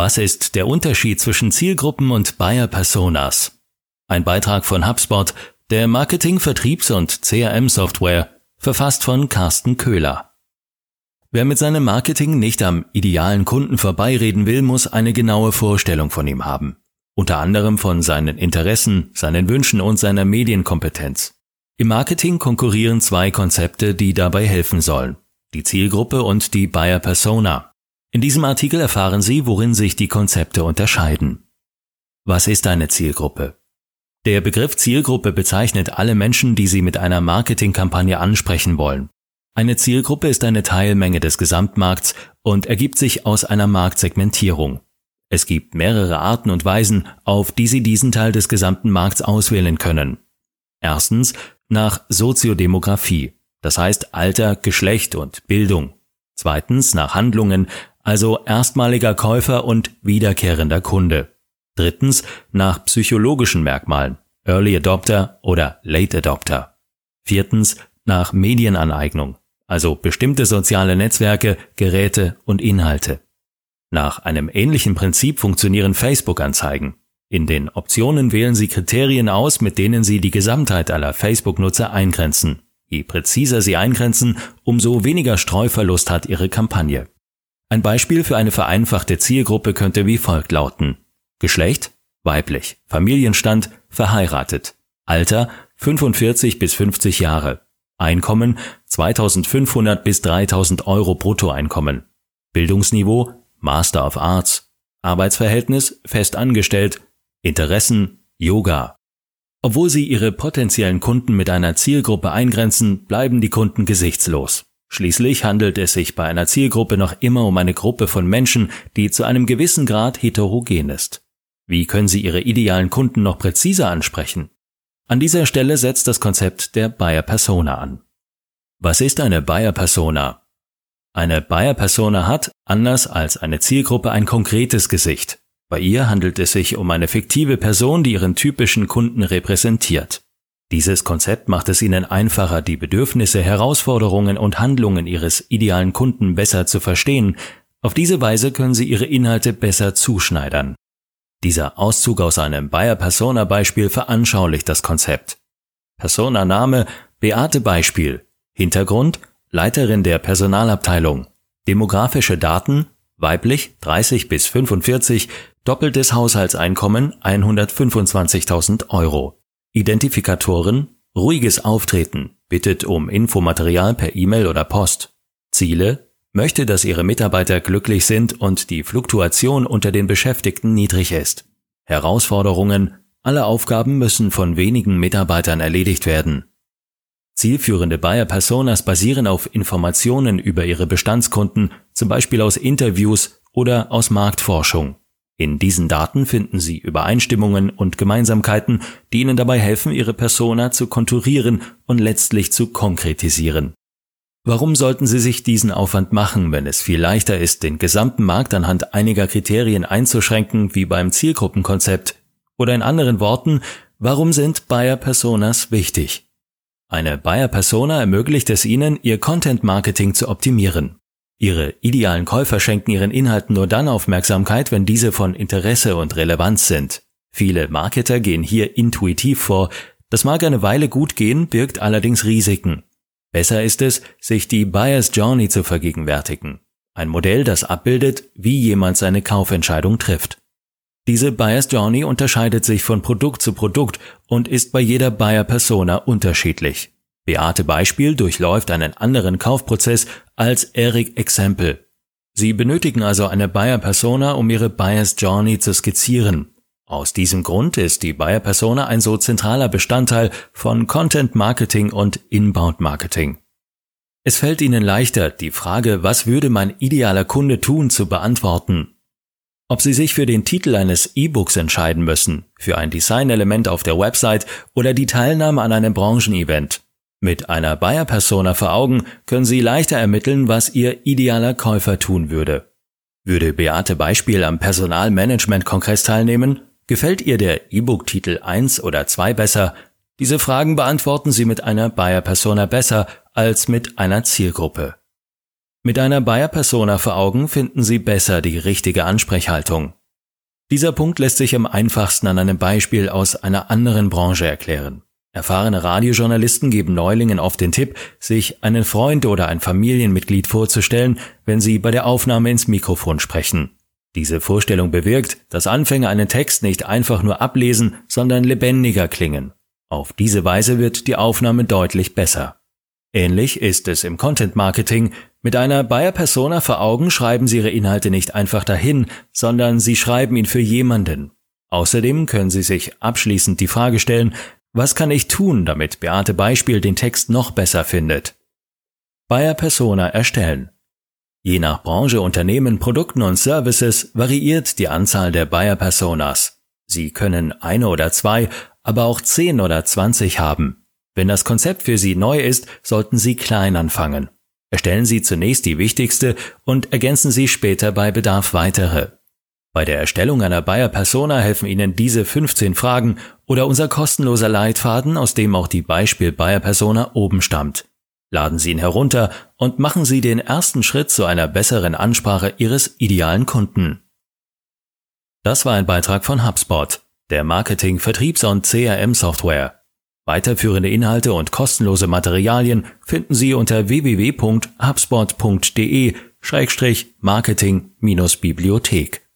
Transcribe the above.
Was ist der Unterschied zwischen Zielgruppen und Buyer-Personas? Ein Beitrag von HubSpot, der Marketing-, Vertriebs- und CRM-Software, verfasst von Carsten Köhler. Wer mit seinem Marketing nicht am idealen Kunden vorbeireden will, muss eine genaue Vorstellung von ihm haben. Unter anderem von seinen Interessen, seinen Wünschen und seiner Medienkompetenz. Im Marketing konkurrieren zwei Konzepte, die dabei helfen sollen. Die Zielgruppe und die Buyer-Persona. In diesem Artikel erfahren Sie, worin sich die Konzepte unterscheiden. Was ist eine Zielgruppe? Der Begriff Zielgruppe bezeichnet alle Menschen, die Sie mit einer Marketingkampagne ansprechen wollen. Eine Zielgruppe ist eine Teilmenge des Gesamtmarkts und ergibt sich aus einer Marktsegmentierung. Es gibt mehrere Arten und Weisen, auf die Sie diesen Teil des gesamten Markts auswählen können. Erstens, nach Soziodemografie, das heißt Alter, Geschlecht und Bildung. Zweitens, nach Handlungen, also erstmaliger Käufer und wiederkehrender Kunde. Drittens, nach psychologischen Merkmalen, Early Adopter oder Late Adopter. Viertens, nach Medienaneignung, also bestimmte soziale Netzwerke, Geräte und Inhalte. Nach einem ähnlichen Prinzip funktionieren Facebook-Anzeigen. In den Optionen wählen Sie Kriterien aus, mit denen Sie die Gesamtheit aller Facebook-Nutzer eingrenzen. Je präziser Sie eingrenzen, umso weniger Streuverlust hat Ihre Kampagne. Ein Beispiel für eine vereinfachte Zielgruppe könnte wie folgt lauten: Geschlecht? Weiblich. Familienstand? Verheiratet. Alter? 45 bis 50 Jahre. Einkommen? 2.500 bis 3.000 Euro Bruttoeinkommen. Bildungsniveau? Master of Arts. Arbeitsverhältnis? Fest angestellt. Interessen? Yoga. Obwohl Sie Ihre potenziellen Kunden mit einer Zielgruppe eingrenzen, bleiben die Kunden gesichtslos. Schließlich handelt es sich bei einer Zielgruppe noch immer um eine Gruppe von Menschen, die zu einem gewissen Grad heterogen ist. Wie können Sie Ihre idealen Kunden noch präziser ansprechen? An dieser Stelle setzt das Konzept der Buyer-Persona an. Was ist eine Buyer-Persona? Eine Buyer-Persona hat, anders als eine Zielgruppe, ein konkretes Gesicht. Bei ihr handelt es sich um eine fiktive Person, die ihren typischen Kunden repräsentiert. Dieses Konzept macht es Ihnen einfacher, die Bedürfnisse, Herausforderungen und Handlungen Ihres idealen Kunden besser zu verstehen. Auf diese Weise können Sie Ihre Inhalte besser zuschneidern. Dieser Auszug aus einem Buyer-Persona-Beispiel veranschaulicht das Konzept. Persona-Name: Beate Beispiel. Hintergrund: Leiterin der Personalabteilung. Demografische Daten: weiblich, 30 bis 45, doppeltes Haushaltseinkommen, 125.000 Euro. Identifikatoren: ruhiges Auftreten, bittet um Infomaterial per E-Mail oder Post. Ziele: möchte, dass Ihre Mitarbeiter glücklich sind und die Fluktuation unter den Beschäftigten niedrig ist. Herausforderungen: alle Aufgaben müssen von wenigen Mitarbeitern erledigt werden. Zielführende Buyer-Personas basieren auf Informationen über ihre Bestandskunden, zum Beispiel aus Interviews oder aus Marktforschung. In diesen Daten finden Sie Übereinstimmungen und Gemeinsamkeiten, die Ihnen dabei helfen, Ihre Persona zu konturieren und letztlich zu konkretisieren. Warum sollten Sie sich diesen Aufwand machen, wenn es viel leichter ist, den gesamten Markt anhand einiger Kriterien einzuschränken, wie beim Zielgruppenkonzept? Oder in anderen Worten, warum sind Buyer-Personas wichtig? Eine Buyer-Persona ermöglicht es Ihnen, Ihr Content-Marketing zu optimieren. Ihre idealen Käufer schenken ihren Inhalten nur dann Aufmerksamkeit, wenn diese von Interesse und Relevanz sind. Viele Marketer gehen hier intuitiv vor. Das mag eine Weile gut gehen, birgt allerdings Risiken. Besser ist es, sich die Buyer's Journey zu vergegenwärtigen. Ein Modell, das abbildet, wie jemand seine Kaufentscheidung trifft. Diese Buyer's Journey unterscheidet sich von Produkt zu Produkt und ist bei jeder Buyer-Persona unterschiedlich. Beate Beispiel durchläuft einen anderen Kaufprozess als Eric Example. Sie benötigen also eine Buyer-Persona, um Ihre Buyer's Journey zu skizzieren. Aus diesem Grund ist die Buyer-Persona ein so zentraler Bestandteil von Content-Marketing und Inbound-Marketing. Es fällt Ihnen leichter, die Frage, was würde mein idealer Kunde tun, zu beantworten. Ob Sie sich für den Titel eines E-Books entscheiden müssen, für ein Designelement auf der Website oder die Teilnahme an einem Branchenevent. Mit einer Buyer-Persona vor Augen können Sie leichter ermitteln, was Ihr idealer Käufer tun würde. Würde Beate Beispiel am Personalmanagement-Kongress teilnehmen? Gefällt ihr der E-Book-Titel 1 oder 2 besser? Diese Fragen beantworten Sie mit einer Buyer-Persona besser als mit einer Zielgruppe. Mit einer Buyer-Persona vor Augen finden Sie besser die richtige Ansprechhaltung. Dieser Punkt lässt sich am einfachsten an einem Beispiel aus einer anderen Branche erklären. Erfahrene Radiojournalisten geben Neulingen oft den Tipp, sich einen Freund oder ein Familienmitglied vorzustellen, wenn sie bei der Aufnahme ins Mikrofon sprechen. Diese Vorstellung bewirkt, dass Anfänger einen Text nicht einfach nur ablesen, sondern lebendiger klingen. Auf diese Weise wird die Aufnahme deutlich besser. Ähnlich ist es im Content-Marketing. Mit einer Buyer-Persona vor Augen schreiben Sie Ihre Inhalte nicht einfach dahin, sondern Sie schreiben ihn für jemanden. Außerdem können Sie sich abschließend die Frage stellen, was kann ich tun, damit Beate Beispiel den Text noch besser findet? Buyer-Persona erstellen. Je nach Branche, Unternehmen, Produkten und Services variiert die Anzahl der Buyer-Personas. Sie können eine oder zwei, aber auch 10 oder 20 haben. Wenn das Konzept für Sie neu ist, sollten Sie klein anfangen. Erstellen Sie zunächst die wichtigste und ergänzen Sie später bei Bedarf weitere. Bei der Erstellung einer Buyer-Persona helfen Ihnen diese 15 Fragen oder unser kostenloser Leitfaden, aus dem auch die Beispiel-Buyer-Persona oben stammt. Laden Sie ihn herunter und machen Sie den ersten Schritt zu einer besseren Ansprache Ihres idealen Kunden. Das war ein Beitrag von HubSpot, der Marketing-, Vertriebs- und CRM-Software. Weiterführende Inhalte und kostenlose Materialien finden Sie unter www.hubspot.de/marketing-bibliothek.